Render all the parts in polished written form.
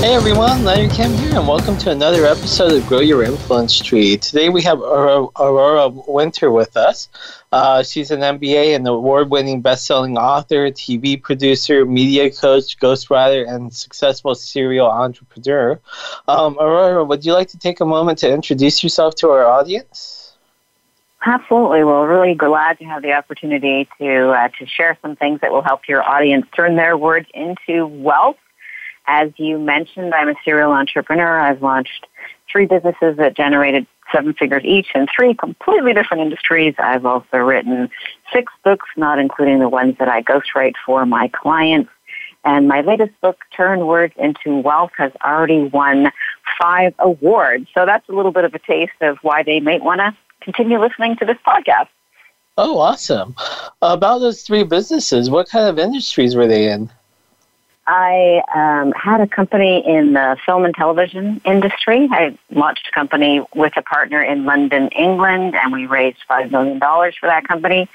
Hey everyone, Leonard Kim here, and welcome to another episode of Grow Your Influence Tree. Today we have Aurora Winter with us. She's an MBA and award-winning best-selling author, TV producer, media coach, ghostwriter, and successful serial entrepreneur. Aurora, would you like to take a moment to introduce yourself to our audience? Absolutely. Well, really glad to have the opportunity to share some things that will help your audience turn their words into wealth. As you mentioned, I'm a serial entrepreneur. I've launched three businesses that generated seven figures each in three completely different industries. I've also written six books, not including the ones that I ghostwrite for my clients. And my latest book, Turn Words into Wealth, has already won 5 awards. So that's a little bit of a taste of why they might want to continue listening to this podcast. Oh, awesome. About those three businesses, what kind of industries were they in? I had a company in the film and television industry. I launched a company with a partner in London, England, and we raised $5 million for that company.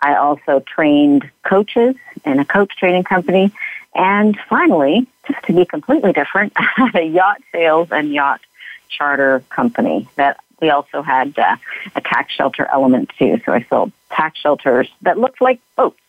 I also trained coaches in a coach training company. And finally, just to be completely different, I had a yacht sales and yacht charter company that we also had a tax shelter element to. So I sold tax shelters that looked like boats.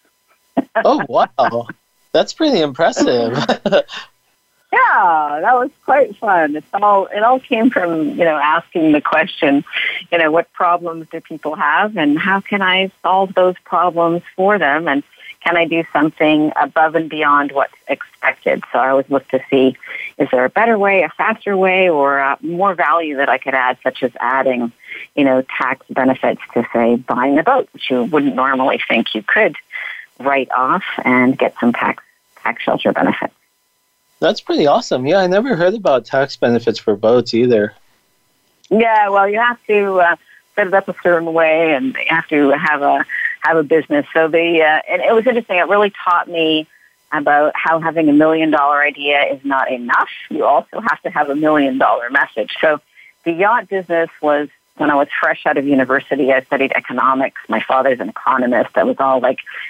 Oh, wow. That's pretty impressive. Yeah, that was quite fun. It all came from, asking the question, what problems do people have and how can I solve those problems for them? And can I do something above and beyond what's expected? So I always look to see, is there a better way, a faster way, or more value that I could add, such as adding, tax benefits to, say, buying a boat, which you wouldn't normally think you could write off and get some tax shelter benefits. That's pretty awesome. Yeah, I never heard about tax benefits for boats either. Yeah, well, you have to set it up a certain way, and you have to have a business. So and it was interesting. It really taught me about how having $1 million idea is not enough. You also have to have $1 million message. So the yacht business was. When I was fresh out of university, I studied economics. My father's an economist. I was all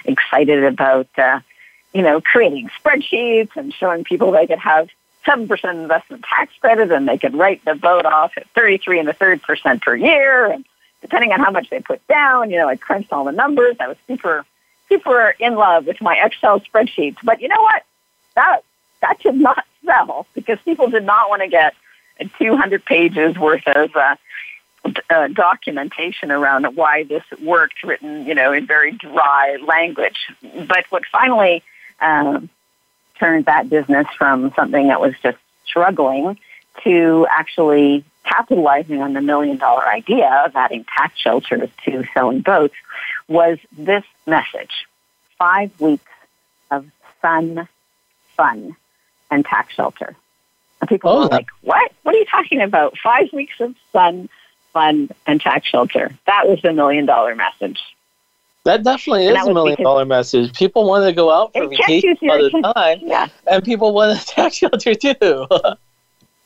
excited about, creating spreadsheets and showing people they could have 7% investment tax credit and they could write the boat off at 33 1/3% per year. And depending on how much they put down, I crunched all the numbers. I was super, super in love with my Excel spreadsheets. But you know what? That did not sell because people did not want to get 200 pages worth of, documentation around why this worked, written, in very dry language. But what finally turned that business from something that was just struggling to actually capitalizing on the $1 million idea of adding tax shelters to selling boats was this message: 5 weeks of fun, and tax shelter. And people were like, "What? What are you talking about? 5 weeks of sun, fun, and tax shelter." That was the $1 million message. That definitely is a $1 million message. People want to go out for vacation all the time, and people want a tax shelter too.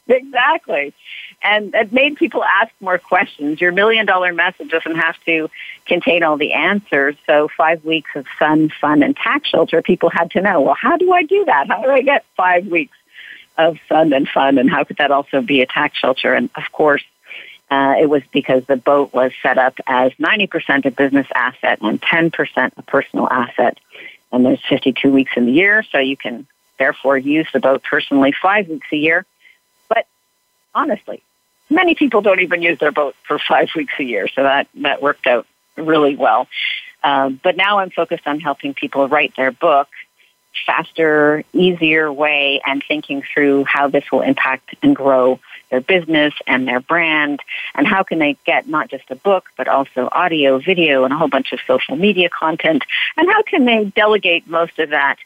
Exactly. And it made people ask more questions. Your $1 million message doesn't have to contain all the answers. So 5 weeks of fun, and tax shelter, people had to know, well, how do I do that? How do I get 5 weeks of fun, and how could that also be a tax shelter? And, of course, it was because the boat was set up as 90% a business asset and 10% a personal asset. And there's 52 weeks in the year, so you can therefore use the boat personally 5 weeks a year. But honestly, many people don't even use their boat for 5 weeks a year, so that worked out really well. But now I'm focused on helping people write their book faster, easier way, and thinking through how this will impact and grow their business and their brand, and how can they get not just a book, but also audio, video, and a whole bunch of social media content, and how can they delegate most of that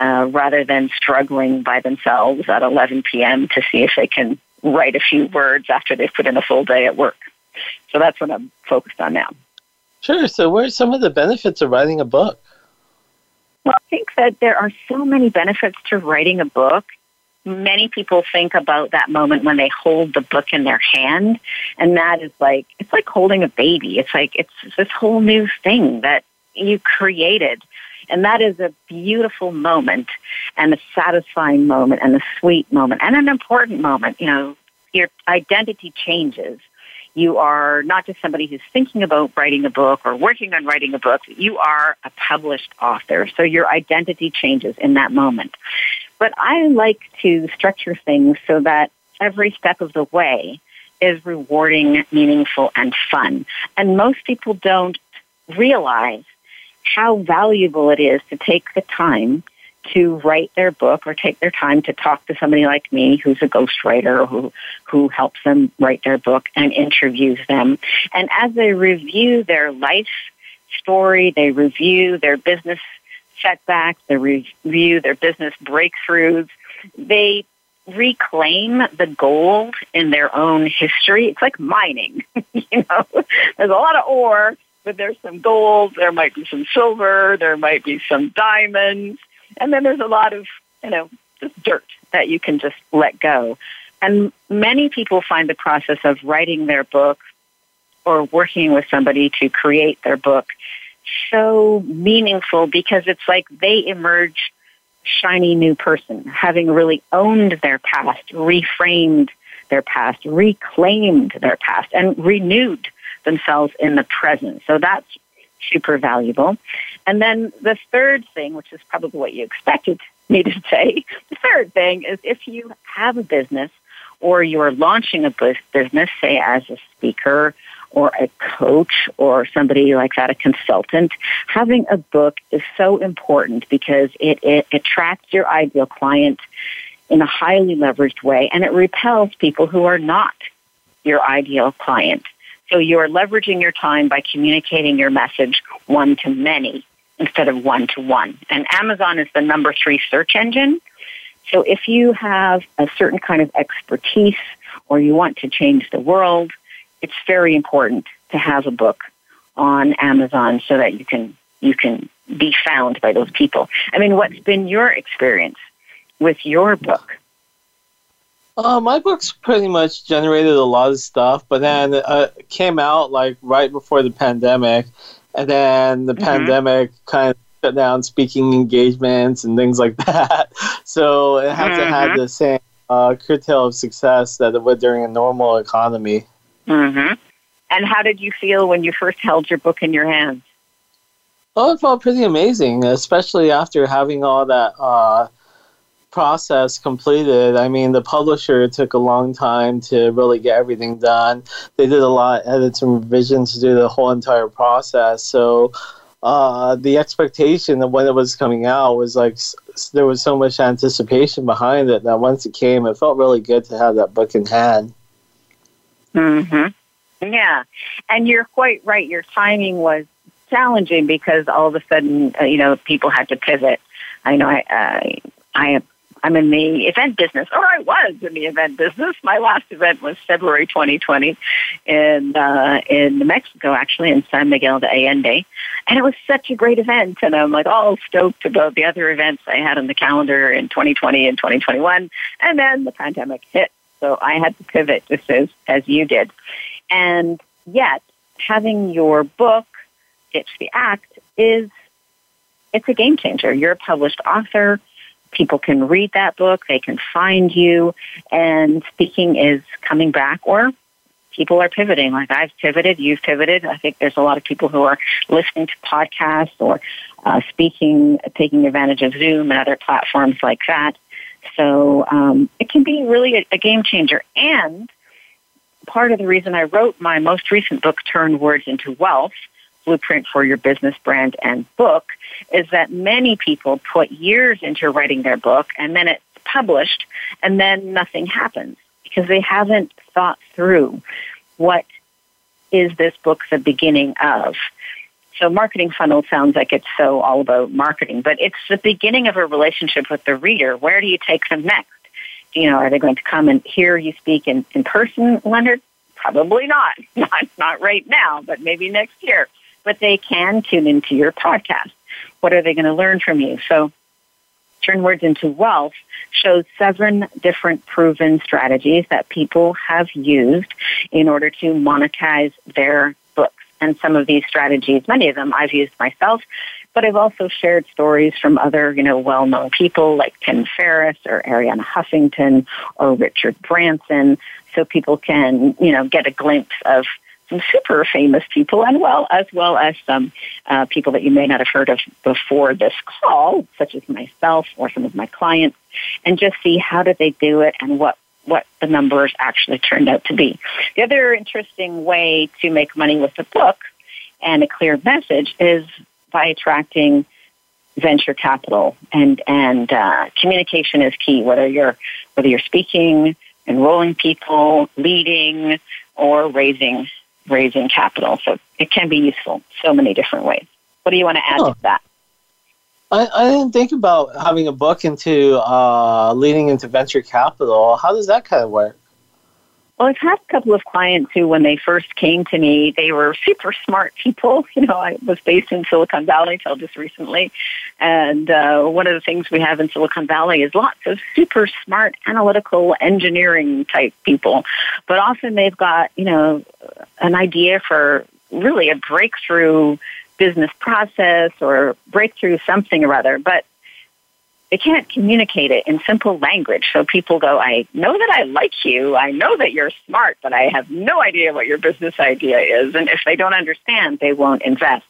rather than struggling by themselves at 11 p.m. to see if they can write a few words after they've put in a full day at work. So that's what I'm focused on now. Sure. So what are some of the benefits of writing a book? Well, I think that there are so many benefits to writing a book. Many people think about that moment when they hold the book in their hand, and that is like, it's like holding a baby. It's like, it's this whole new thing that you created. And that is a beautiful moment and a satisfying moment and a sweet moment and an important moment. You know, your identity changes. You are not just somebody who's thinking about writing a book or working on writing a book. You are a published author. So your identity changes in that moment. But I like to structure things so that every step of the way is rewarding, meaningful, and fun. And most people don't realize how valuable it is to take the time to write their book or take their time to talk to somebody like me who's a ghostwriter who helps them write their book and interviews them. And as they review their life story, they review their business setbacks, they review their business breakthroughs, they reclaim the gold in their own history. It's like mining, you know. There's a lot of ore, but there's some gold, there might be some silver, there might be some diamonds, and then there's a lot of, you know, just dirt that you can just let go. And many people find the process of writing their book or working with somebody to create their book so meaningful because it's like they emerge shiny new person, having really owned their past, reframed their past, reclaimed their past, and renewed themselves in the present. So that's super valuable. And then the third thing, which is probably what you expected me to say, the third thing is if you have a business or you're launching a business, say as a speaker or a coach or somebody like that, a consultant, having a book is so important because it attracts your ideal client in a highly leveraged way, and it repels people who are not your ideal client. So you're leveraging your time by communicating your message one to many instead of one to one. And Amazon is the number 3 search engine. So if you have a certain kind of expertise or you want to change the world, it's very important to have a book on Amazon so that you can be found by those people. I mean, what's been your experience with your book? My book's pretty much generated a lot of stuff, but then it came out like right before the pandemic, and then the pandemic kind of shut down speaking engagements and things like that. So it had to have the same curtail of success that it would during a normal economy. And how did you feel when you first held your book in your hands? Oh, it felt pretty amazing, especially after having all that process completed. I mean, the publisher took a long time to really get everything done. They did a lot of edits and revisions to do the whole entire process. So the expectation of when it was coming out was like, there was so much anticipation behind it that once it came, it felt really good to have that book in hand. Yeah. And you're quite right. Your timing was challenging because all of a sudden, you know, people had to pivot. I know I'm in the event business, or I was in the event business. My last event was February 2020 in Mexico, actually, in San Miguel de Allende. And it was such a great event. And I'm like all stoked about the other events I had on the calendar in 2020 and 2021. And then the pandemic hit. So I had to pivot just as you did. And yet, having your book, Ditch the Act, it's a game changer. You're a published author. People can read that book. They can find you. And speaking is coming back, or people are pivoting. Like I've pivoted, you've pivoted. I think there's a lot of people who are listening to podcasts or speaking, taking advantage of Zoom and other platforms like that. So it can be really a game changer. And part of the reason I wrote my most recent book, Turn Words into Wealth, Blueprint for Your Business, Brand, and Book, is that many people put years into writing their book, and then it's published, and then nothing happens because they haven't thought through what is this book the beginning of. So marketing funnel sounds like it's so all about marketing, but it's the beginning of a relationship with the reader. Where do you take them next? You know, are they going to come and hear you speak in person, Leonard? Probably not. Not right now, but maybe next year. But they can tune into your podcast. What are they going to learn from you? So Turn Words into Wealth shows 7 different proven strategies that people have used in order to monetize their books. And some of these strategies, many of them I've used myself, but I've also shared stories from other, well-known people like Tim Ferriss or Arianna Huffington or Richard Branson, so people can, get a glimpse of some super famous people, and as well as some people that you may not have heard of before this call, such as myself or some of my clients, and just see how did they do it and what the numbers actually turned out to be. The other interesting way to make money with a book and a clear message is by attracting venture capital, and communication is key. Whether you're speaking, enrolling people, leading, or raising capital. So it can be useful so many different ways. What do you want to add to that? I didn't think about having a book into leading into venture capital. How does that kind of work? Well, I've had a couple of clients who, when they first came to me, they were super smart people. I was based in Silicon Valley till just recently. And one of the things we have in Silicon Valley is lots of super smart analytical engineering type people. But often they've got, an idea for really a breakthrough business process or breakthrough something or other. But they can't communicate it in simple language. So people go, I know that I like you. I know that you're smart, but I have no idea what your business idea is. And if they don't understand, they won't invest.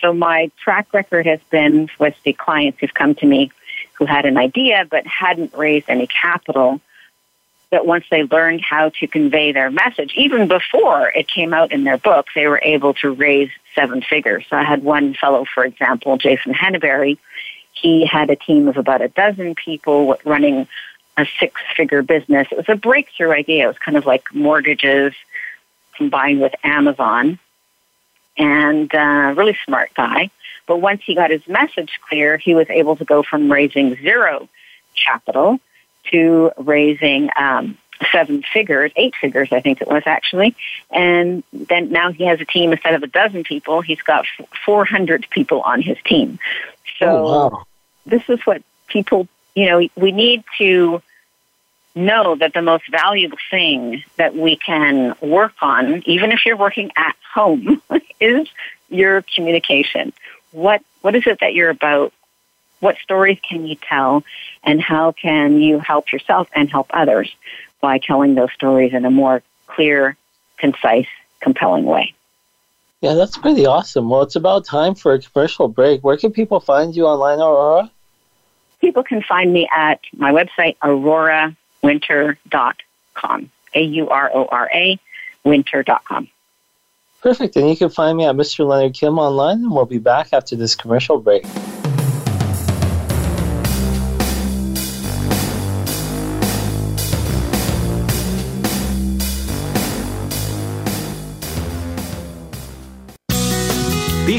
So my track record has been with the clients who've come to me who had an idea but hadn't raised any capital, that once they learned how to convey their message, even before it came out in their book, they were able to raise 7 figures. So I had one fellow, for example, Jason Hanneberry. He had a team of about 12 people running a 6-figure business. It was a breakthrough idea. It was kind of like mortgages combined with Amazon, and really smart guy. But once he got his message clear, he was able to go from raising 0 capital to raising 8 figures, I think it was actually. And then now he has a team. Instead of 12 people, he's got 400 people on his team. So This is what people, we need to know that the most valuable thing that we can work on, even if you're working at home, is your communication. What is it that you're about? What stories can you tell? And how can you help yourself and help others by telling those stories in a more clear, concise, compelling way? Yeah, that's pretty awesome. Well, it's about time for a commercial break. Where can people find you online, Aurora? People can find me at my website, aurorawinter.com, AURORA, winter.com. Perfect. And you can find me at Mr. Leonard Kim online, and we'll be back after this commercial break. Be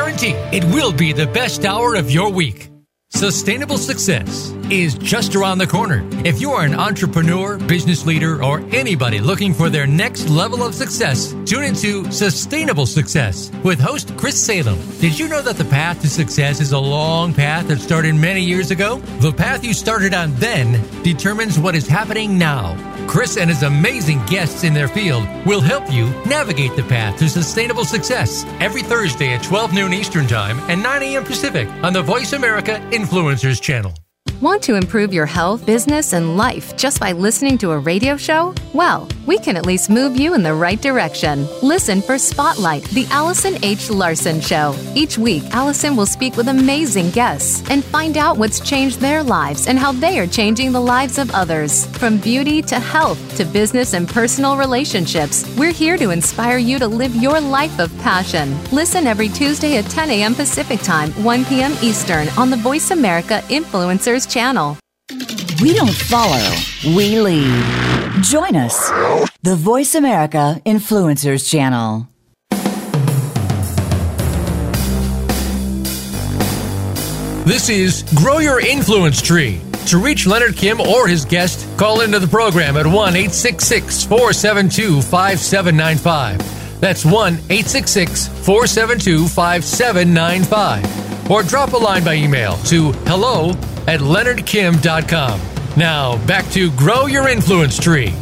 it will be the best hour of your week. Sustainable success is just around the corner. If you are an entrepreneur, business leader, or anybody looking for their next level of success, tune into Sustainable Success with host Chris Salem. Did you know that the path to success is a long path that started many years ago? The path you started on then determines what is happening now. Chris and his amazing guests in their field will help you navigate the path to sustainable success every Thursday at 12 noon Eastern Time and 9 a.m. Pacific on the Voice America Influencers Channel. Want to improve your health, business, and life just by listening to a radio show? Well, we can at least move you in the right direction. Listen for Spotlight, the Allison H. Larson Show. Each week, Allison will speak with amazing guests and find out what's changed their lives and how they are changing the lives of others. From beauty to health to business and personal relationships, we're here to inspire you to live your life of passion. Listen every Tuesday at 10 a.m. Pacific Time, 1 p.m. Eastern on the Voice America Influencers Channel. We don't follow, we lead. Join us, the Voice America Influencers Channel. This is Grow Your Influence Tree. To reach Leonard Kim or his guest, call into the program at 1-866-472-5795. That's 1-866-472-5795. Or drop a line by email to hello@leonardkim.com. Now, back to Grow Your Influence Tree.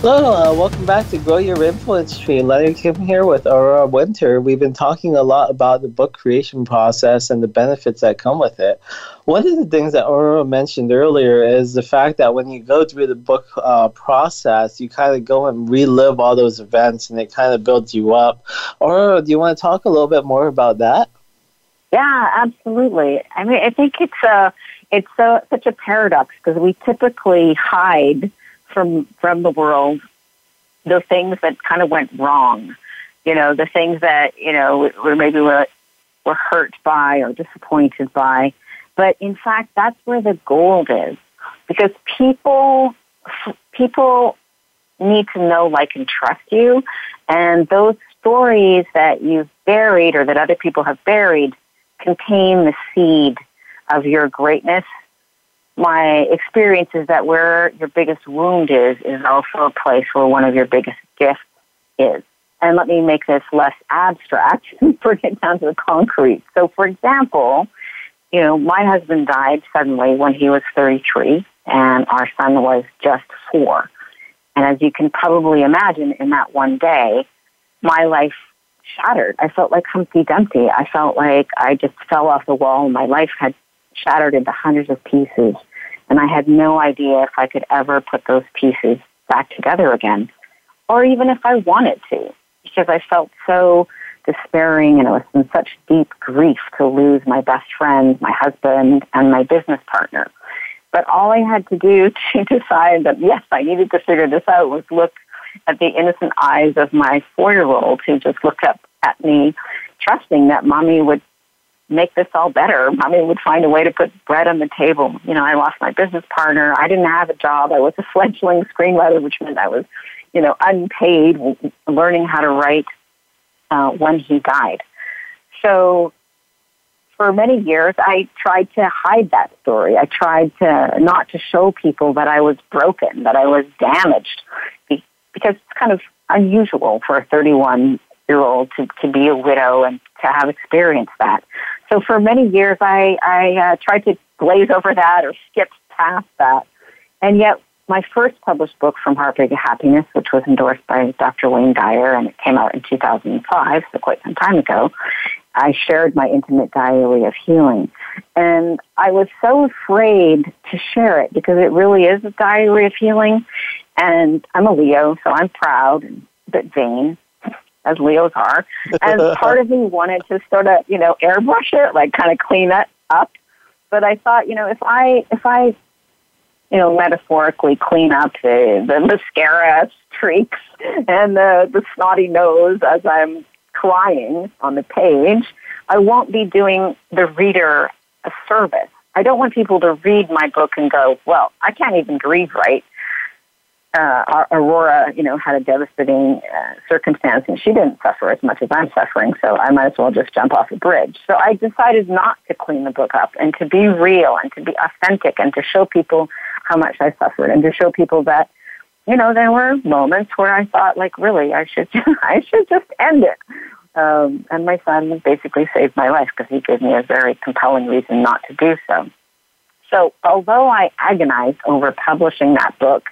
Hello, welcome back to Grow Your Influence Tree. Leonard Kim here with Aurora Winter. We've been talking a lot about the book creation process and the benefits that come with it. One of the things that Aurora mentioned earlier is the fact that when you go through the book process, you kind of go and relive all those events and it kind of builds you up. Aurora, do you want to talk a little bit more about that? Yeah, absolutely. I mean, I think it's such a paradox because we typically hide from the world the things that kind of went wrong, the things that, we're hurt by or disappointed by. But in fact, that's where the gold is, because people need to know, like, and trust you. And those stories that you've buried or that other people have buried contain the seed of your greatness. My experience is that where your biggest wound is also a place where one of your biggest gifts is. And let me make this less abstract and bring it down to the concrete. So, for example, my husband died suddenly when he was 33 and our son was just 4. And as you can probably imagine, in that one day, my life shattered. I felt like Humpty Dumpty. I felt like I just fell off the wall. My life had shattered into hundreds of pieces, and I had no idea if I could ever put those pieces back together again, or even if I wanted to, because I felt so despairing, and it was in such deep grief to lose my best friend, my husband, and my business partner. But all I had to do to decide that, yes, I needed to figure this out, was look at the innocent eyes of my 4-year-old who just looked up at me, trusting that Mommy would make this all better. Mommy would find a way to put bread on the table. I lost my business partner. I didn't have a job. I was a fledgling screenwriter, which meant I was, unpaid, learning how to write when he died. So for many years, I tried to hide that story. I tried to not to show people that I was broken, that I was damaged, because it's kind of unusual for a 31-year-old to be a widow and to have experienced that. So for many years, I tried to glaze over that or skip past that. And yet, my first published book, From Heartbreak to Happiness, which was endorsed by Dr. Wayne Dyer, and it came out in 2005, so quite some time ago, I shared my intimate diary of healing. And I was so afraid to share it because it really is a diary of healing. And I'm a Leo, so I'm proud and a bit vain, as Leos are. And part of me wanted to sort of, airbrush it, like kind of clean it up. But I thought, if I metaphorically clean up the mascara streaks and the snotty nose as I'm crying on the page, I won't be doing the reader a service. I don't want people to read my book and go, well, I can't even grieve right. Aurora, had a devastating circumstance, and she didn't suffer as much as I'm suffering, so I might as well just jump off a bridge. So I decided not to clean the book up and to be real and to be authentic and to show people how much I suffered and to show people that, there were moments where I thought, like, really, I should just end it. And my son basically saved my life because he gave me a very compelling reason not to do so. So although I agonized over publishing that book,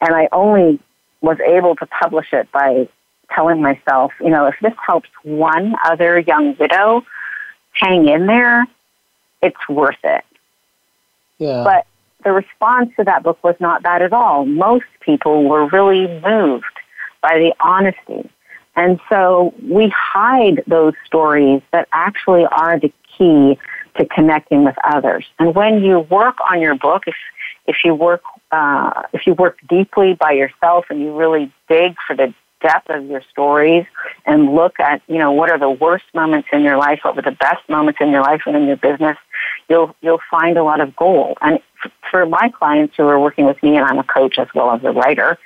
and I only was able to publish it by telling myself, if this helps one other young widow hang in there, it's worth it. Yeah. But the response to that book was not that at all. Most people were really moved by the honesty. And so we hide those stories that actually are the key to connecting with others. And when you work on your book, if you work deeply by yourself and you really dig for the depth of your stories and look at, you know, what are the worst moments in your life, what were the best moments in your life and in your business, you'll find a lot of gold. And for my clients who are working with me, and I'm a coach as well as a writer,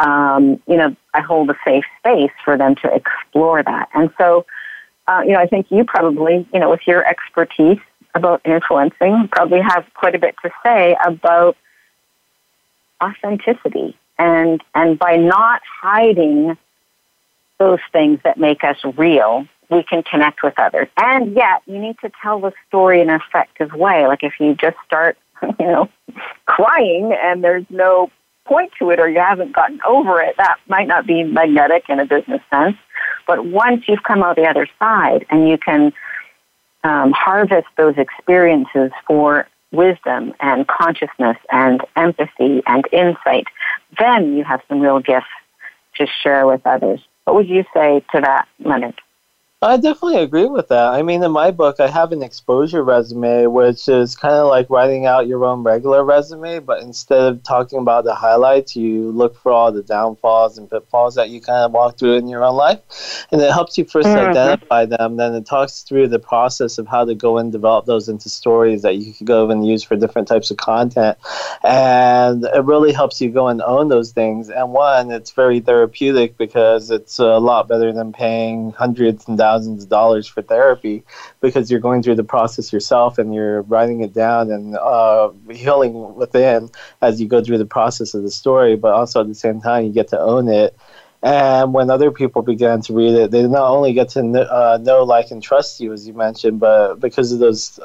you know, I hold a safe space for them to explore that. And so, you know, I think you probably, you know, with your expertise about influencing, probably have quite a bit to say about authenticity. And by not hiding those things that make us real, we can connect with others. And yet, you need to tell the story in an effective way. Like if you just start, you know, crying and there's no point to it or you haven't gotten over it, that might not be magnetic in a business sense. But once you've come out the other side and you can harvest those experiences for wisdom and consciousness and empathy and insight, then you have some real gifts to share with others. What would you say to that, Leonard? I definitely agree with that. I mean, in my book, I have an exposure resume, which is kind of like writing out your own regular resume, but instead of talking about the highlights, you look for all the downfalls and pitfalls that you kind of walk through in your own life. And it helps you first identify them, then it talks through the process of how to go and develop those into stories that you can go and use for different types of content. And it really helps you go and own those things. And one, it's very therapeutic because it's a lot better than paying hundreds and thousands of dollars for therapy, because you're going through the process yourself and you're writing it down and healing within as you go through the process of the story, but also at the same time you get to own it. And when other people began to read it, they not only get to know, like, and trust you, as you mentioned, but because of those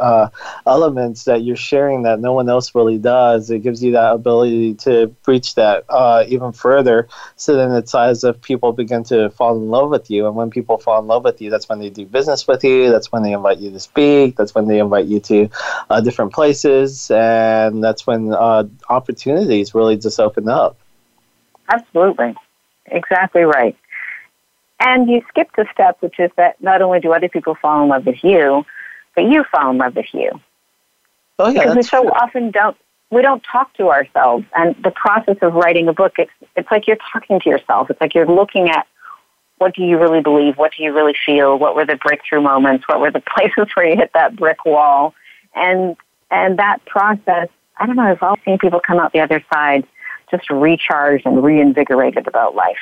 elements that you're sharing that no one else really does, it gives you that ability to breach that even further. So then it's as if people begin to fall in love with you. And when people fall in love with you, that's when they do business with you. That's when they invite you to speak. That's when they invite you to different places. And that's when opportunities really just open up. Absolutely. Exactly right. And you skipped a step, which is that not only do other people fall in love with you, but you fall in love with you. Oh, yeah, because we so often don't talk to ourselves. And the process of writing a book, it's like you're talking to yourself. It's like you're looking at, what do you really believe? What do you really feel? What were the breakthrough moments? What were the places where you hit that brick wall? And that process, I don't know, I've always seen people come out the other side just recharged and reinvigorated about life.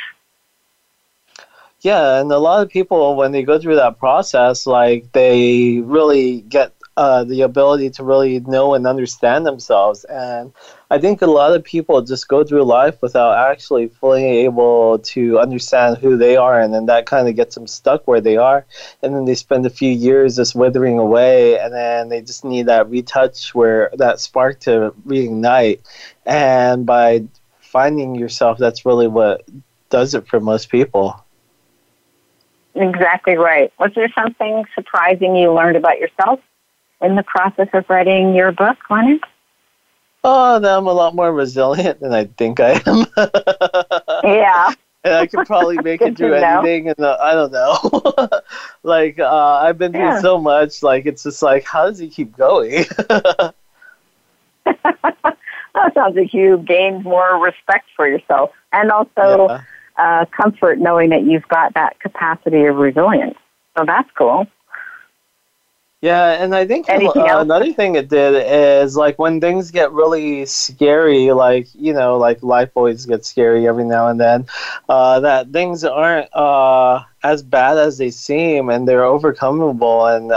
Yeah, and a lot of people, when they go through that process, like, they really get the ability to really know and understand themselves. And I think a lot of people just go through life without actually fully able to understand who they are, and then that kind of gets them stuck where they are. And then they spend a few years just withering away, and then they just need that retouch, where that spark to reignite. And by finding yourself, that's really what does it for most people. Exactly right. Was there something surprising you learned about yourself in the process of writing your book, Leonard? Oh, no, I'm a lot more resilient than I think I am. Yeah. And I could probably make it through anything. And I don't know. Like, I've been through so much. Like, it's just like, how does he keep going? That sounds like you gained more respect for yourself, and also comfort knowing that you've got that capacity of resilience. So that's cool. Yeah, and I think another thing it did is, like, when things get really scary, like, you know, like, life always gets scary every now and then, that things aren't as bad as they seem, and they're overcomable, and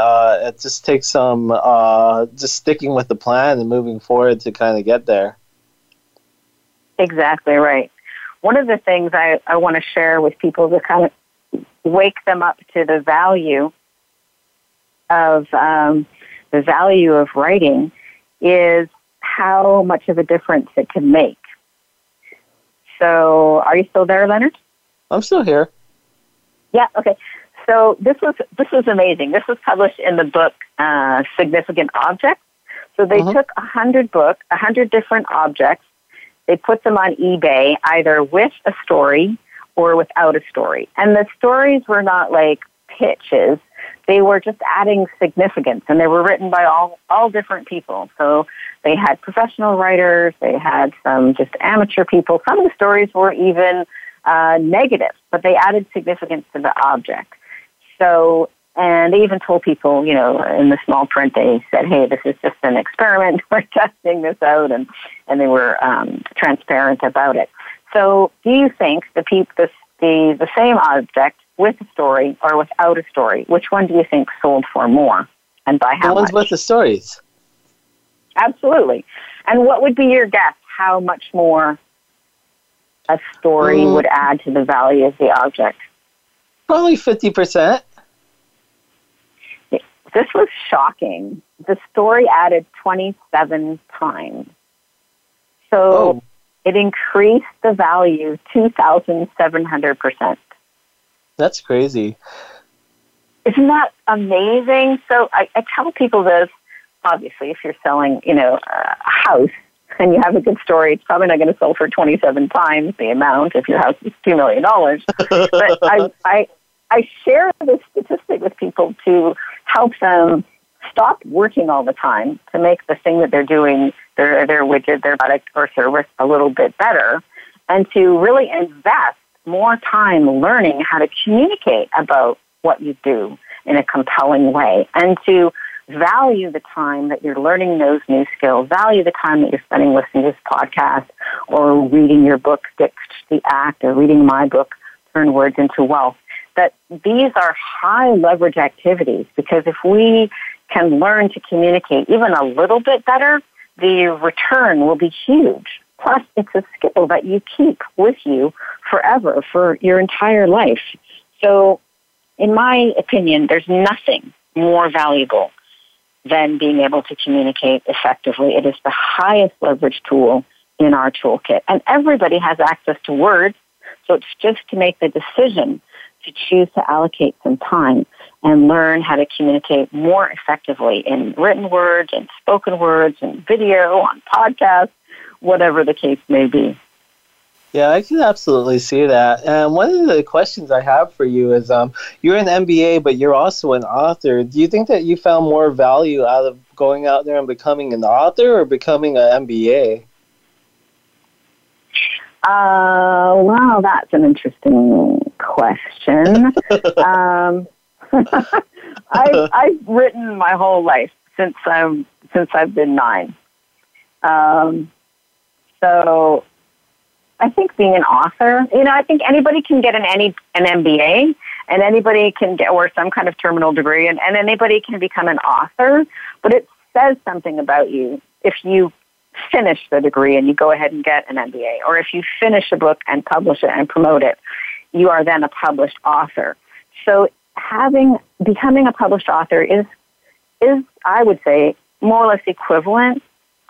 it just takes some just sticking with the plan and moving forward to kind of get there. Exactly right. One of the things I want to share with people to kind of wake them up to the value of writing is how much of a difference it can make. So are you still there, Leonard? I'm still here. Yeah, okay. So this was amazing. This was published in the book Significant Objects. So they took 100 books, 100 different objects. They put them on eBay, either with a story or without a story. And the stories were not like pitches. They were just adding significance, and they were written by all different people. So they had professional writers. They had some just amateur people. Some of the stories were even negative, but they added significance to the object. So, and they even told people, you know, in the small print, they said, hey, this is just an experiment. We're testing this out, and they were transparent about it. So do you think the same object with a story or without a story, which one do you think sold for more, and by how much? The ones with the stories. Absolutely. And what would be your guess how much more a story would add to the value of the object? Probably 50%. This was shocking. The story added 27 times. So it increased the value 2,700%. That's crazy. Isn't that amazing? So I tell people this, obviously, if you're selling, you know, a house and you have a good story, it's probably not going to sell for 27 times the amount if your house is $2 million. But I share this statistic with people to help them stop working all the time to make the thing that they're doing, their widget, their product or service a little bit better, and to really invest more time learning how to communicate about what you do in a compelling way, and to value the time that you're learning those new skills, value the time that you're spending listening to this podcast or reading your book, Ditch the Act, or reading my book, Turn Words into Wealth, that these are high leverage activities, because if we can learn to communicate even a little bit better, the return will be huge. Plus, it's a skill that you keep with you forever, for your entire life. So, in my opinion, there's nothing more valuable than being able to communicate effectively. It is the highest leverage tool in our toolkit. And everybody has access to words, so it's just to make the decision to choose to allocate some time and learn how to communicate more effectively in written words and spoken words and video, on podcasts, whatever the case may be. Yeah, I can absolutely see that. And one of the questions I have for you is, you're an MBA, but you're also an author. Do you think that you found more value out of going out there and becoming an author or becoming an MBA? Wow, that's an interesting question. I've written my whole life since I've been 9. So I think being an author, you know, I think anybody can get an MBA, and anybody can get, or some kind of terminal degree, and anybody can become an author, but it says something about you if you finish the degree and you go ahead and get an MBA, or if you finish a book and publish it and promote it, you are then a published author. So becoming a published author is, I would say, more or less equivalent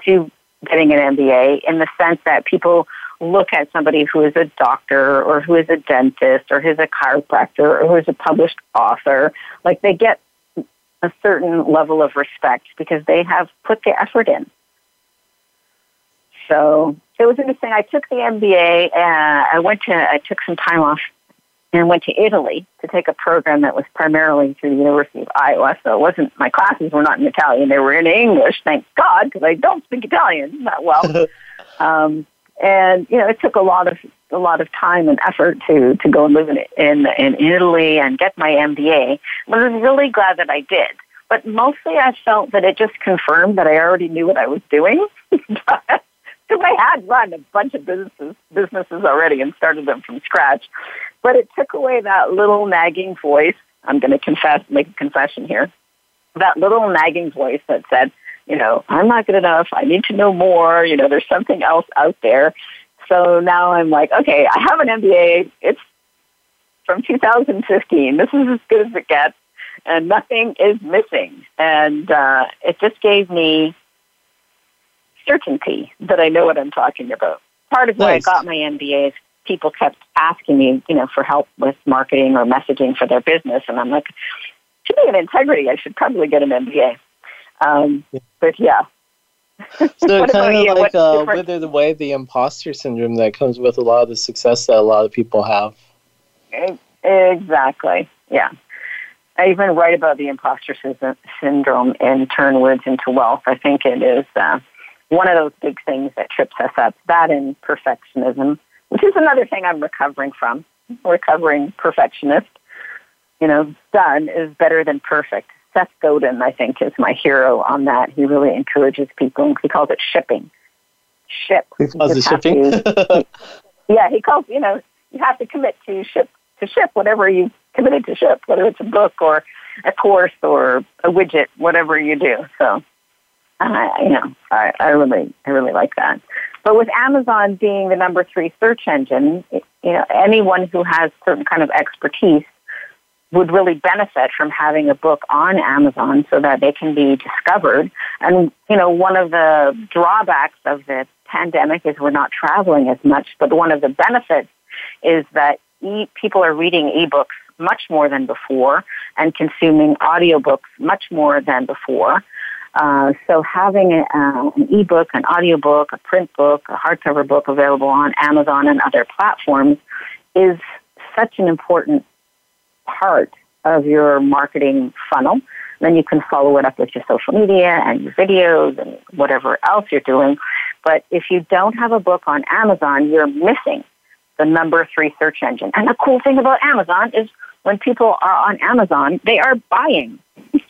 to getting an MBA, in the sense that people look at somebody who is a doctor or who is a dentist or who's a chiropractor or who is a published author. Like, they get a certain level of respect because they have put the effort in. So it was interesting. I took the MBA. I took some time off and went to Italy to take a program that was primarily through the University of Iowa. So it wasn't, my classes were not in Italian. They were in English, thank God, because I don't speak Italian that well. And, you know, it took a lot of time and effort to go and live in Italy and get my MBA. But I was really glad that I did. But mostly I felt that it just confirmed that I already knew what I was doing, because I had run a bunch of businesses already and started them from scratch. But it took away that little nagging voice. I'm going to make a confession here. That little nagging voice that said, you know, I'm not good enough. I need to know more. You know, there's something else out there. So now I'm like, okay, I have an MBA. It's from 2015. This is as good as it gets, and nothing is missing. And it just gave me certainty that I know what I'm talking about. Part of why I got my MBA is people kept asking me, you know, for help with marketing or messaging for their business, and I'm like, to be an integrity, I should probably get an MBA. But yeah, So kind of like wither away the imposter syndrome that comes with a lot of the success that a lot of people have. Exactly, yeah. I even write about the imposter syndrome in Turn Words into Wealth. I think it is one of those big things that trips us up, that and perfectionism, which is another thing I'm recovering from, recovering perfectionist. You know, done is better than perfect. Seth Godin, I think, is my hero on that. He really encourages people. He calls it shipping. Ship. He calls it shipping? Yeah, he calls, you know, you have to commit to ship whatever you committed to ship, whether it's a book or a course or a widget, whatever you do. So, you know, I really like that. But with Amazon being the number 3 search engine, you know, anyone who has certain kind of expertise would really benefit from having a book on Amazon so that they can be discovered. And, you know, one of the drawbacks of the pandemic is we're not traveling as much, but one of the benefits is that people are reading ebooks much more than before and consuming audiobooks much more than before. So having an ebook, an audiobook, a print book, a hardcover book available on Amazon and other platforms is such an important part of your marketing funnel. Then you can follow it up with your social media and your videos and whatever else you're doing. But if you don't have a book on Amazon, you're missing the number 3 search engine. And the cool thing about Amazon is when people are on Amazon, they are buying.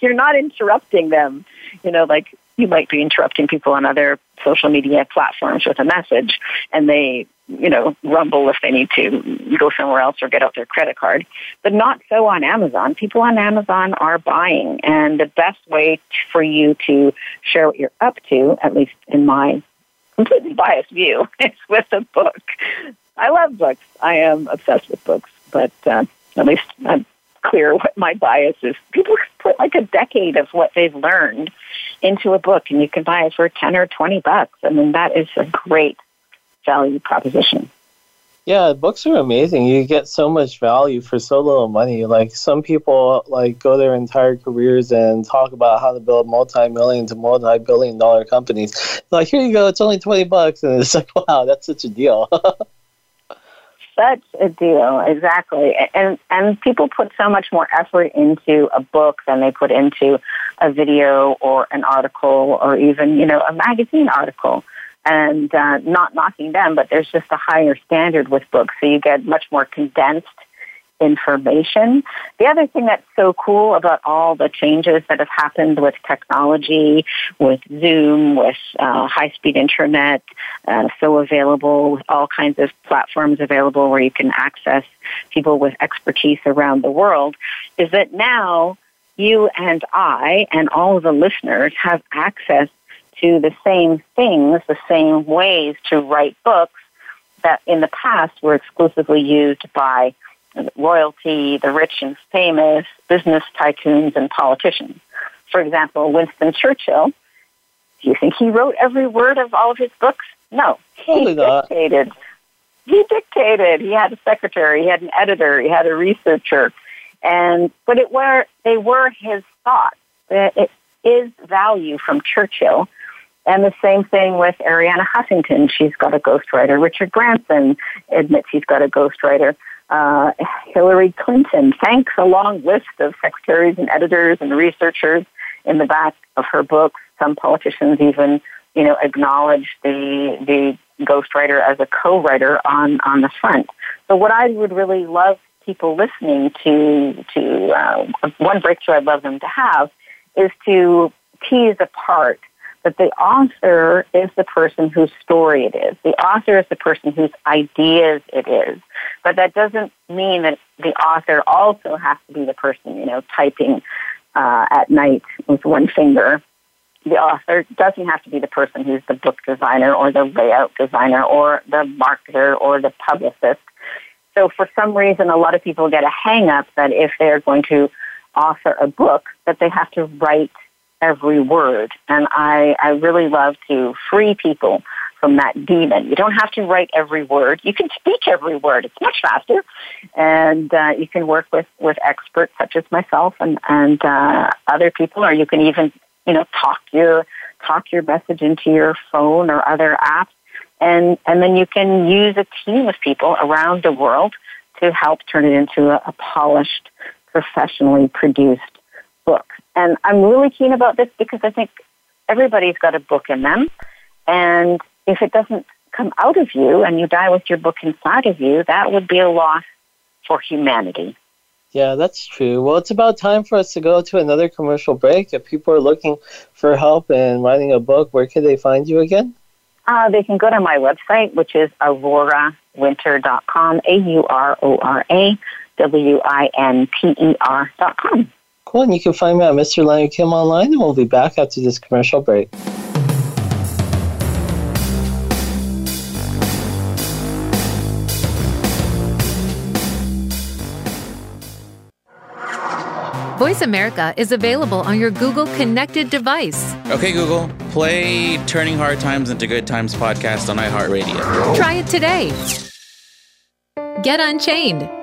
You're not interrupting them. You know, like you might be interrupting people on other social media platforms with a message and they, you know, rumble if they need to go somewhere else or get out their credit card. But not so on Amazon. People on Amazon are buying. And the best way for you to share what you're up to, at least in my completely biased view, is with a book. I love books. I am obsessed with books. But at least I'm clear what my bias is. People put like a decade of what they've learned into a book, and you can buy it for $10 or $20. I mean, that is a great value proposition. Yeah, books are amazing. You get so much value for so little money. Like some people like go their entire careers and talk about how to build multi-million to multi-billion-dollar companies. Like, here you go, it's only $20, and it's like, wow, that's such a deal. Such a deal, exactly. And people put so much more effort into a book than they put into a video or an article or even, you know, a magazine article. And not knocking them, but there's just a higher standard with books, so you get much more condensed information. The other thing that's so cool about all the changes that have happened with technology, with Zoom, with high-speed internet, so available, with all kinds of platforms available where you can access people with expertise around the world, is that now you and I and all of the listeners have access to the same things, the same ways to write books that in the past were exclusively used by royalty, the rich and famous, business tycoons, and politicians. For example, Winston Churchill, do you think he wrote every word of all of his books? No. He dictated. He dictated. He had a secretary. He had an editor. He had a researcher. But they were his thoughts. It is value from Churchill. And the same thing with Arianna Huffington. She's got a ghostwriter. Richard Branson admits he's got a ghostwriter. Hillary Clinton thanks a long list of secretaries and editors and researchers in the back of her books. Some politicians even, you know, acknowledge the ghostwriter as a co-writer on the front. So what I would really love people listening to one breakthrough I'd love them to have is to tease apart that the author is the person whose story it is. The author is the person whose ideas it is. But that doesn't mean that the author also has to be the person, you know, typing at night with one finger. The author doesn't have to be the person who's the book designer or the layout designer or the marketer or the publicist. So for some reason, a lot of people get a hang-up that if they're going to author a book, that they have to write every word. And I really love to free people from that demon. You don't have to write every word. You can speak every word. It's much faster. And you can work with experts such as myself and other people, or you can even, you know, talk your talk your message into your phone or other apps. And then you can use a team of people around the world to help turn it into a polished, professionally produced book. And I'm really keen about this because I think everybody's got a book in them. And if it doesn't come out of you and you die with your book inside of you, that would be a loss for humanity. Yeah, that's true. Well, it's about time for us to go to another commercial break. If people are looking for help in writing a book, where can they find you again? They can go to my website, which is aurorawinter.com, AuroraWinter.com. Cool, and you can find me at Mr. Leonard Kim online, and we'll be back after this commercial break. Voice America is available on your Google connected device. Okay, Google, play Turning Hard Times into Good Times podcast on iHeartRadio. Try it today. Get Unchained.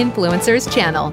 Influencers Channel.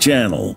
Channel.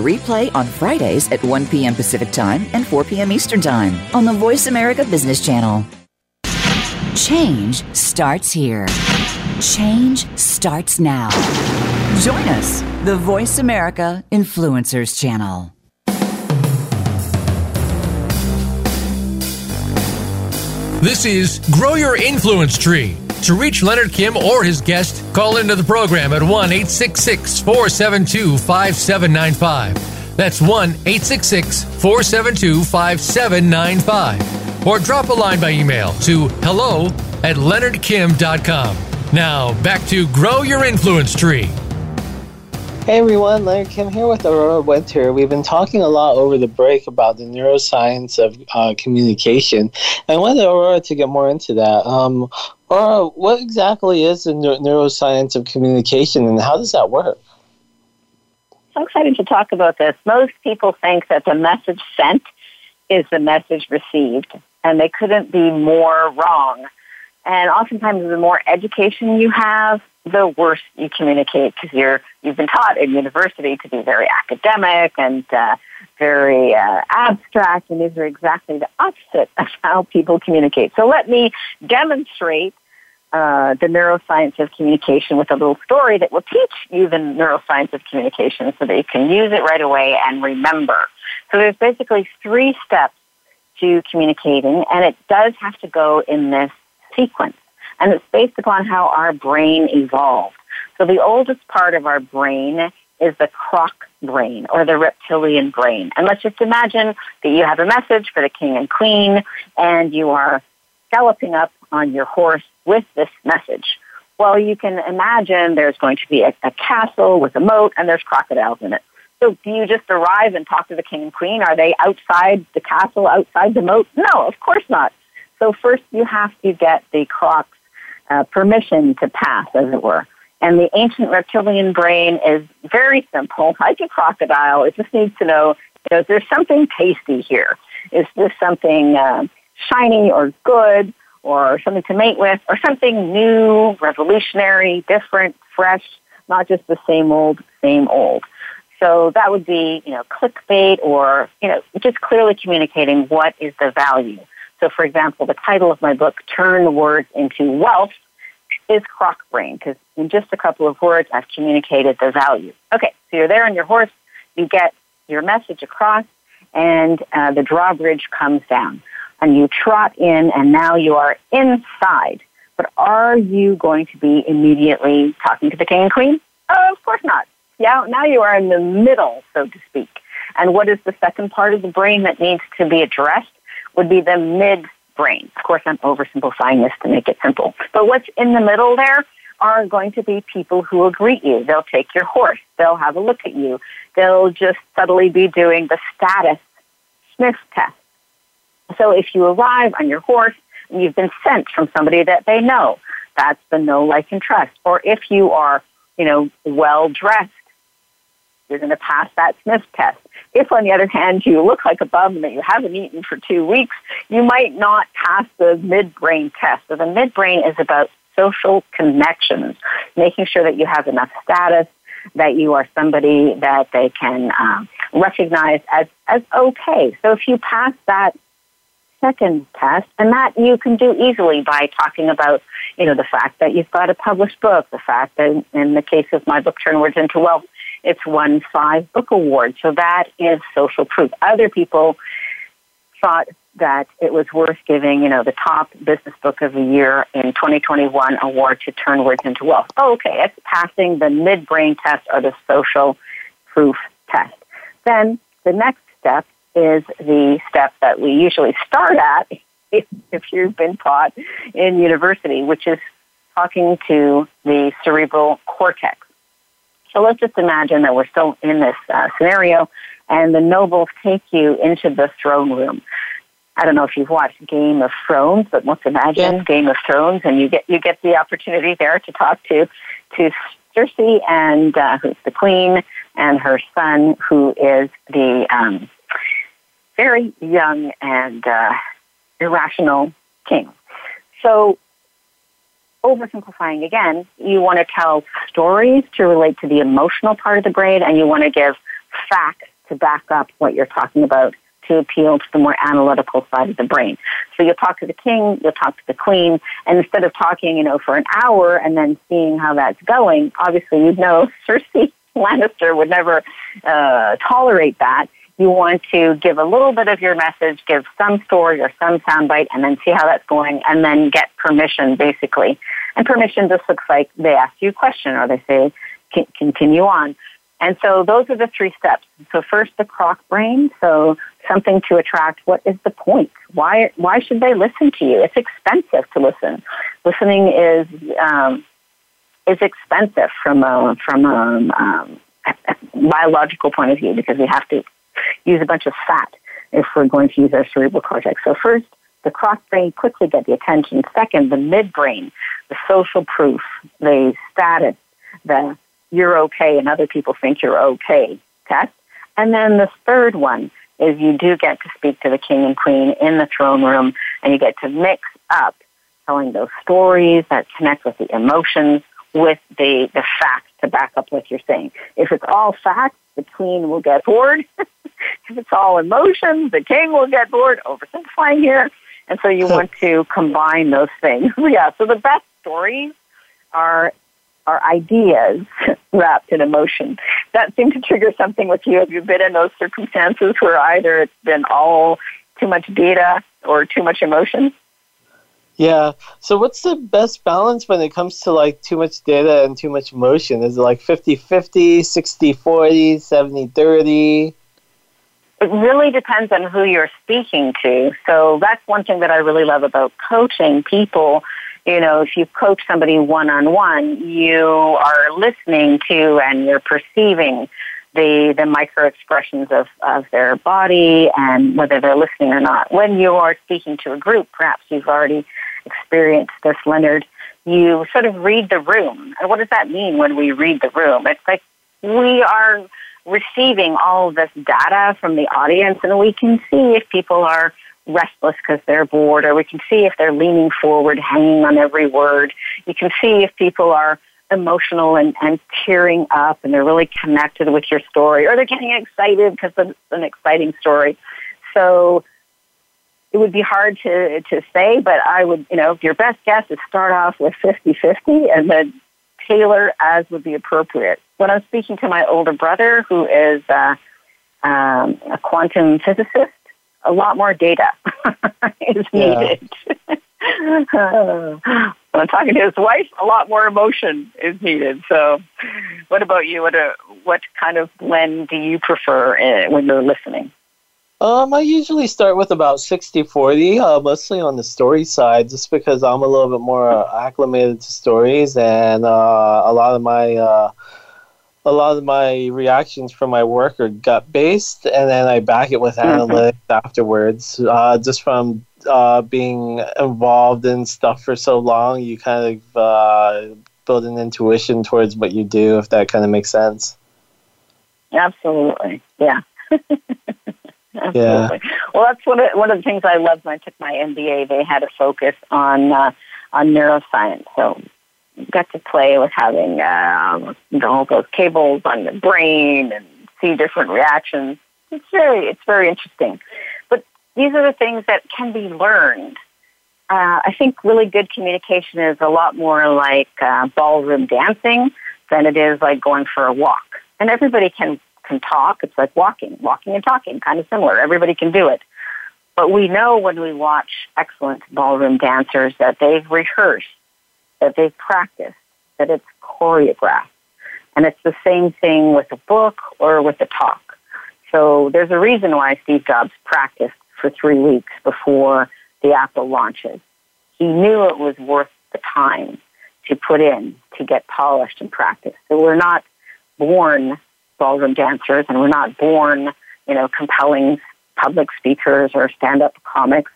replay on Fridays at 1 p.m. Pacific Time and 4 p.m. Eastern Time on the Voice America Business Channel. Change starts here. Change starts now. Join us, the Voice America Influencers Channel. This is Grow Your Influence Tree. To reach Leonard Kim or his guest, call into the program at 1-866-472-5795. That's 1-866-472-5795. Or drop a line by email to hello@leonardkim.com. Now, back to Grow Your Influence Tree. Hey everyone, Leonard Kim here with Aurora Winter. We've been talking a lot over the break about the neuroscience of communication. I wanted Aurora to get more into that. Aurora, what exactly is the neuroscience of communication, and how does that work? So excited to talk about this. Most people think that the message sent is the message received, and they couldn't be more wrong. And oftentimes, the more education you have, the worse you communicate, because you've been taught in university to be very academic and very abstract, and these are exactly the opposite of how people communicate. So let me demonstrate the neuroscience of communication with a little story that will teach you the neuroscience of communication so that you can use it right away and remember. So there's basically three steps to communicating, and it does have to go in this sequence. And it's based upon how our brain evolved. So the oldest part of our brain is the croc brain, or the reptilian brain. And let's just imagine that you have a message for the king and queen, and you are galloping up on your horse with this message. Well, you can imagine there's going to be a castle with a moat, and there's crocodiles in it. So do you just arrive and talk to the king and queen? Are they outside the castle, outside the moat? No, of course not. So first you have to get the croc's permission to pass, as it were. And the ancient reptilian brain is very simple. Like a crocodile, it just needs to know, is there something tasty here? Is this something shiny or good or something to mate with or something new, revolutionary, different, fresh, not just the same old, same old? So that would be, clickbait or, just clearly communicating what is the value. So, for example, the title of my book, Turn Words into Wealth, is crock brain, because in just a couple of words, I've communicated the value. Okay, so you're there on your horse, you get your message across, and the drawbridge comes down. And you trot in, and now you are inside. But are you going to be immediately talking to the king and queen? Of course not. Yeah, now you are in the middle, so to speak. And what is the second part of the brain that needs to be addressed would be the midbrain. Of course, I'm oversimplifying this to make it simple. But what's in the middle there are going to be people who will greet you. They'll take your horse. They'll have a look at you. They'll just subtly be doing the status sniff test. So if you arrive on your horse and you've been sent from somebody that they know, that's the know, like, and trust. Or if you are, well-dressed, you're going to pass that sniff test. If, on the other hand, you look like a bum that you haven't eaten for 2 weeks, you might not pass the midbrain test. So the midbrain is about social connections, making sure that you have enough status, that you are somebody that they can recognize as okay. So if you pass that second test, and that you can do easily by talking about, the fact that you've got a published book, the fact that in the case of my book, Turn Words into Wealth, it's won 5 book awards. So that is social proof. Other people thought that it was worth giving, the top business book of the year in 2021 award to Turn Words into Wealth. Oh, okay, that's passing the midbrain test or the social proof test. Then the next step is the step that we usually start at if you've been taught in university, which is talking to the cerebral cortex. So let's just imagine that we're still in this scenario, and the nobles take you into the throne room. I don't know if you've watched Game of Thrones, but let's imagine Game of Thrones, and you get the opportunity there to talk to Cersei, and who's the queen, and her son, who is the very young and irrational king. So, oversimplifying again, you want to tell stories to relate to the emotional part of the brain, and you want to give facts to back up what you're talking about to appeal to the more analytical side of the brain. So you'll talk to the king, you'll talk to the queen, and instead of talking, for an hour and then seeing how that's going, obviously Cersei Lannister would never tolerate that. You want to give a little bit of your message, give some story or some soundbite, and then see how that's going, and then get permission, basically. And permission just looks like they ask you a question or they say, continue on. And so those are the 3 steps. So first, the crock brain, so something to attract. What is the point? Why should they listen to you? It's expensive to listen. Listening is expensive from a biological point of view, because we have to use a bunch of fat if we're going to use our cerebral cortex. So first, the cross brain, quickly get the attention. Second, the midbrain, the social proof, the status, the you're okay and other people think you're okay test. And then the third one is you do get to speak to the king and queen in the throne room, and you get to mix up telling those stories that connect with the emotions with the facts to back up what you're saying. If it's all facts, the queen will get bored. If it's all emotions, the king will get bored, oversimplifying here. And so you want to combine those things. Yeah, so the best stories are ideas wrapped in emotion. That seemed to trigger something with you. Have you been in those circumstances where either it's been all too much data or too much emotion? Yeah. So what's the best balance when it comes to too much data and too much emotion? Is it 50-50, 60-40, 70-30? It really depends on who you're speaking to. So that's one thing that I really love about coaching people. If you coach somebody one-on-one, you are listening to and you're perceiving the micro expressions of their body and whether they're listening or not. When you are speaking to a group, perhaps you've already experienced this, Leonard, you sort of read the room. And what does that mean when we read the room? It's like we are receiving all of this data from the audience, and we can see if people are restless because they're bored, or we can see if they're leaning forward, hanging on every word. You can see if people are emotional and tearing up and they're really connected with your story, or they're getting excited because it's an exciting story. So it would be hard to say, but I would, your best guess is start off with 50-50 and then tailor as would be appropriate. When I'm speaking to my older brother, who is a quantum physicist, a lot more data is needed. When I'm talking to his wife, a lot more emotion is needed. So what about you? What kind of blend do you prefer when you're listening? I usually start with about 60-40, mostly on the story side, just because I'm a little bit more acclimated to stories, and a lot of my reactions from my work are gut-based, and then I back it with analytics afterwards. Just from being involved in stuff for so long, you kind of build an intuition towards what you do, if that kind of makes sense. Absolutely, yeah. Absolutely. Yeah. Well, that's one of the things I loved when I took my MBA. They had a focus on neuroscience, so got to play with having all those cables on the brain and see different reactions. It's very interesting. But these are the things that can be learned. I think really good communication is a lot more like ballroom dancing than it is like going for a walk. And everybody can talk. It's like walking and talking, kind of similar. Everybody can do it. But we know when we watch excellent ballroom dancers that they've rehearsed, that they've practiced, that it's choreographed. And it's the same thing with a book or with a talk. So there's a reason why Steve Jobs practiced for 3 weeks before the Apple launches. He knew it was worth the time to put in to get polished and practice. So we're not born ballroom dancers, and we're not born, compelling public speakers or stand-up comics.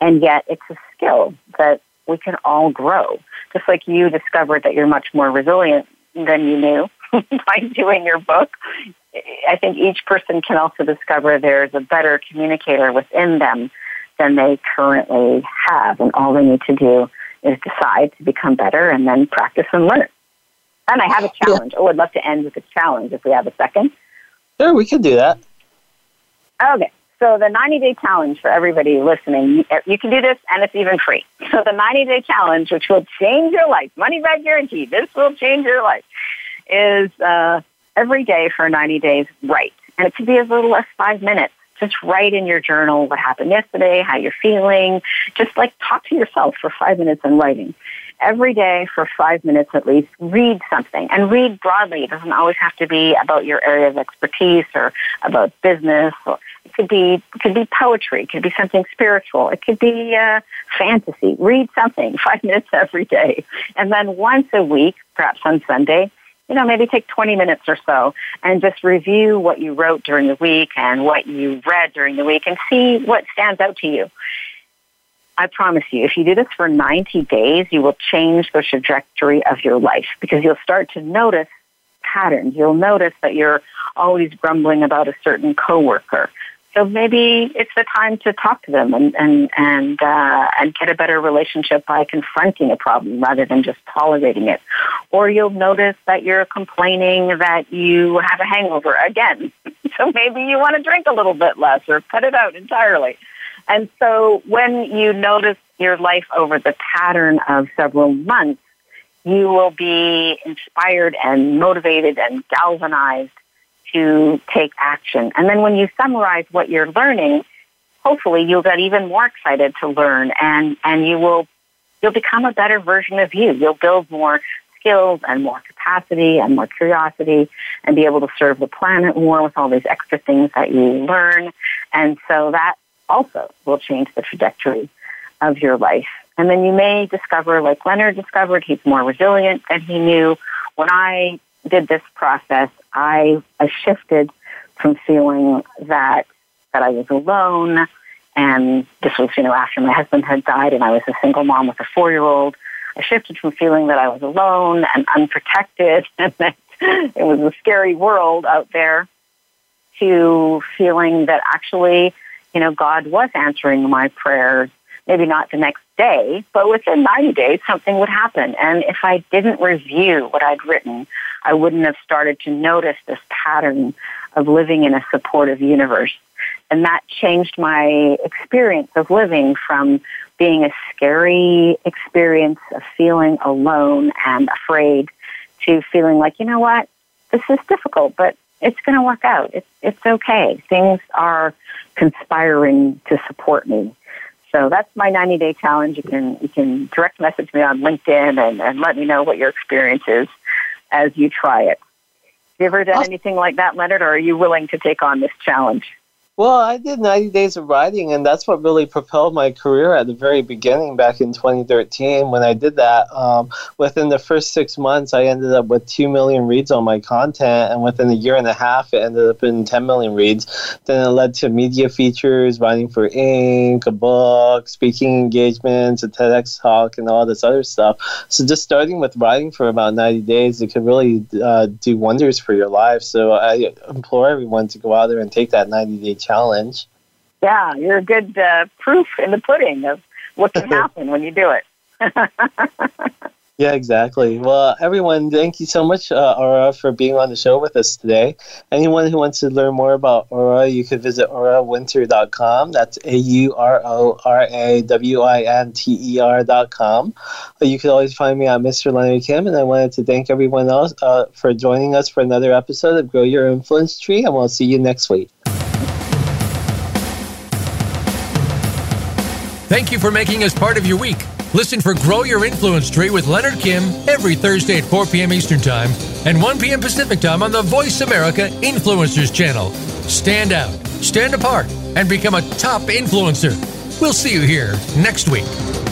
And yet it's a skill that we can all grow. Just like you discovered that you're much more resilient than you knew by doing your book, I think each person can also discover there's a better communicator within them than they currently have. And all they need to do is decide to become better and then practice and learn. And I have a challenge. Yeah. Oh, I'd love to end with a challenge if we have a second. Sure, we can do that. Okay. So the 90-day challenge for everybody listening, you can do this and it's even free. So the 90-day challenge, which will change your life, money back guarantee, this will change your life, is every day for 90 days, write. And it could be as little as 5 minutes. Just write in your journal what happened yesterday, how you're feeling. Just like talk to yourself for 5 minutes in writing. Every day for 5 minutes at least, read something. And read broadly. It doesn't always have to be about your area of expertise or about business. It could be poetry. It could be something spiritual. It could be fantasy. Read something, 5 minutes every day. And then once a week, perhaps on Sunday, maybe take 20 minutes or so and just review what you wrote during the week and what you read during the week and see what stands out to you. I promise you, if you do this for 90 days, you will change the trajectory of your life because you'll start to notice patterns. You'll notice that you're always grumbling about a certain coworker. So maybe it's the time to talk to them and get a better relationship by confronting a problem rather than just tolerating it. Or you'll notice that you're complaining that you have a hangover again. So maybe you want to drink a little bit less or cut it out entirely. And so when you notice your life over the pattern of several months, you will be inspired and motivated and galvanized to take action. And then when you summarize what you're learning, hopefully you'll get even more excited to learn and you'll become a better version of you. You'll build more skills and more capacity and more curiosity and be able to serve the planet more with all these extra things that you learn. And so that also will change the trajectory of your life. And then you may discover, like Leonard discovered, he's more resilient than he knew. When I did this process, I shifted from feeling that I was alone, and this was, after my husband had died and I was a single mom with a 4-year-old. I shifted from feeling that I was alone and unprotected and that it was a scary world out there to feeling that actually, you know, God was answering my prayers, maybe not the next day, but within 90 days, something would happen. And if I didn't review what I'd written, I wouldn't have started to notice this pattern of living in a supportive universe. And that changed my experience of living from being a scary experience of feeling alone and afraid to feeling like, you know what, this is difficult, but it's going to work out. It's okay. Things are conspiring to support me. So that's my 90-day challenge. You can direct message me on LinkedIn and let me know what your experience is as you try it. Have you ever done anything like that, Leonard, or are you willing to take on this challenge? Well, I did 90 days of writing, and that's what really propelled my career at the very beginning back in 2013 when I did that. Within the first 6 months, I ended up with 2 million reads on my content, and within a year and a half, it ended up in 10 million reads. Then it led to media features, writing for Inc., a book, speaking engagements, a TEDx talk, and all this other stuff. So just starting with writing for about 90 days, it can really do wonders for your life. So I implore everyone to go out there and take that 90-day challenge. Yeah, you're a good proof in the pudding of what can happen when you do it. Yeah, exactly. Well, everyone, thank you so much, Aurora, for being on the show with us today. Anyone who wants to learn more about Aurora, you can visit aurawinter.com. That's AURORAWINTER.com. You can always find me on Mr. Leonard Kim, and I wanted to thank everyone else for joining us for another episode of Grow Your Influence Tree, and we'll see you next week. Thank you for making us part of your week. Listen for Grow Your Influence Tree with Leonard Kim every Thursday at 4 p.m. Eastern Time and 1 p.m. Pacific Time on the Voice America Influencers Channel. Stand out, stand apart, and become a top influencer. We'll see you here next week.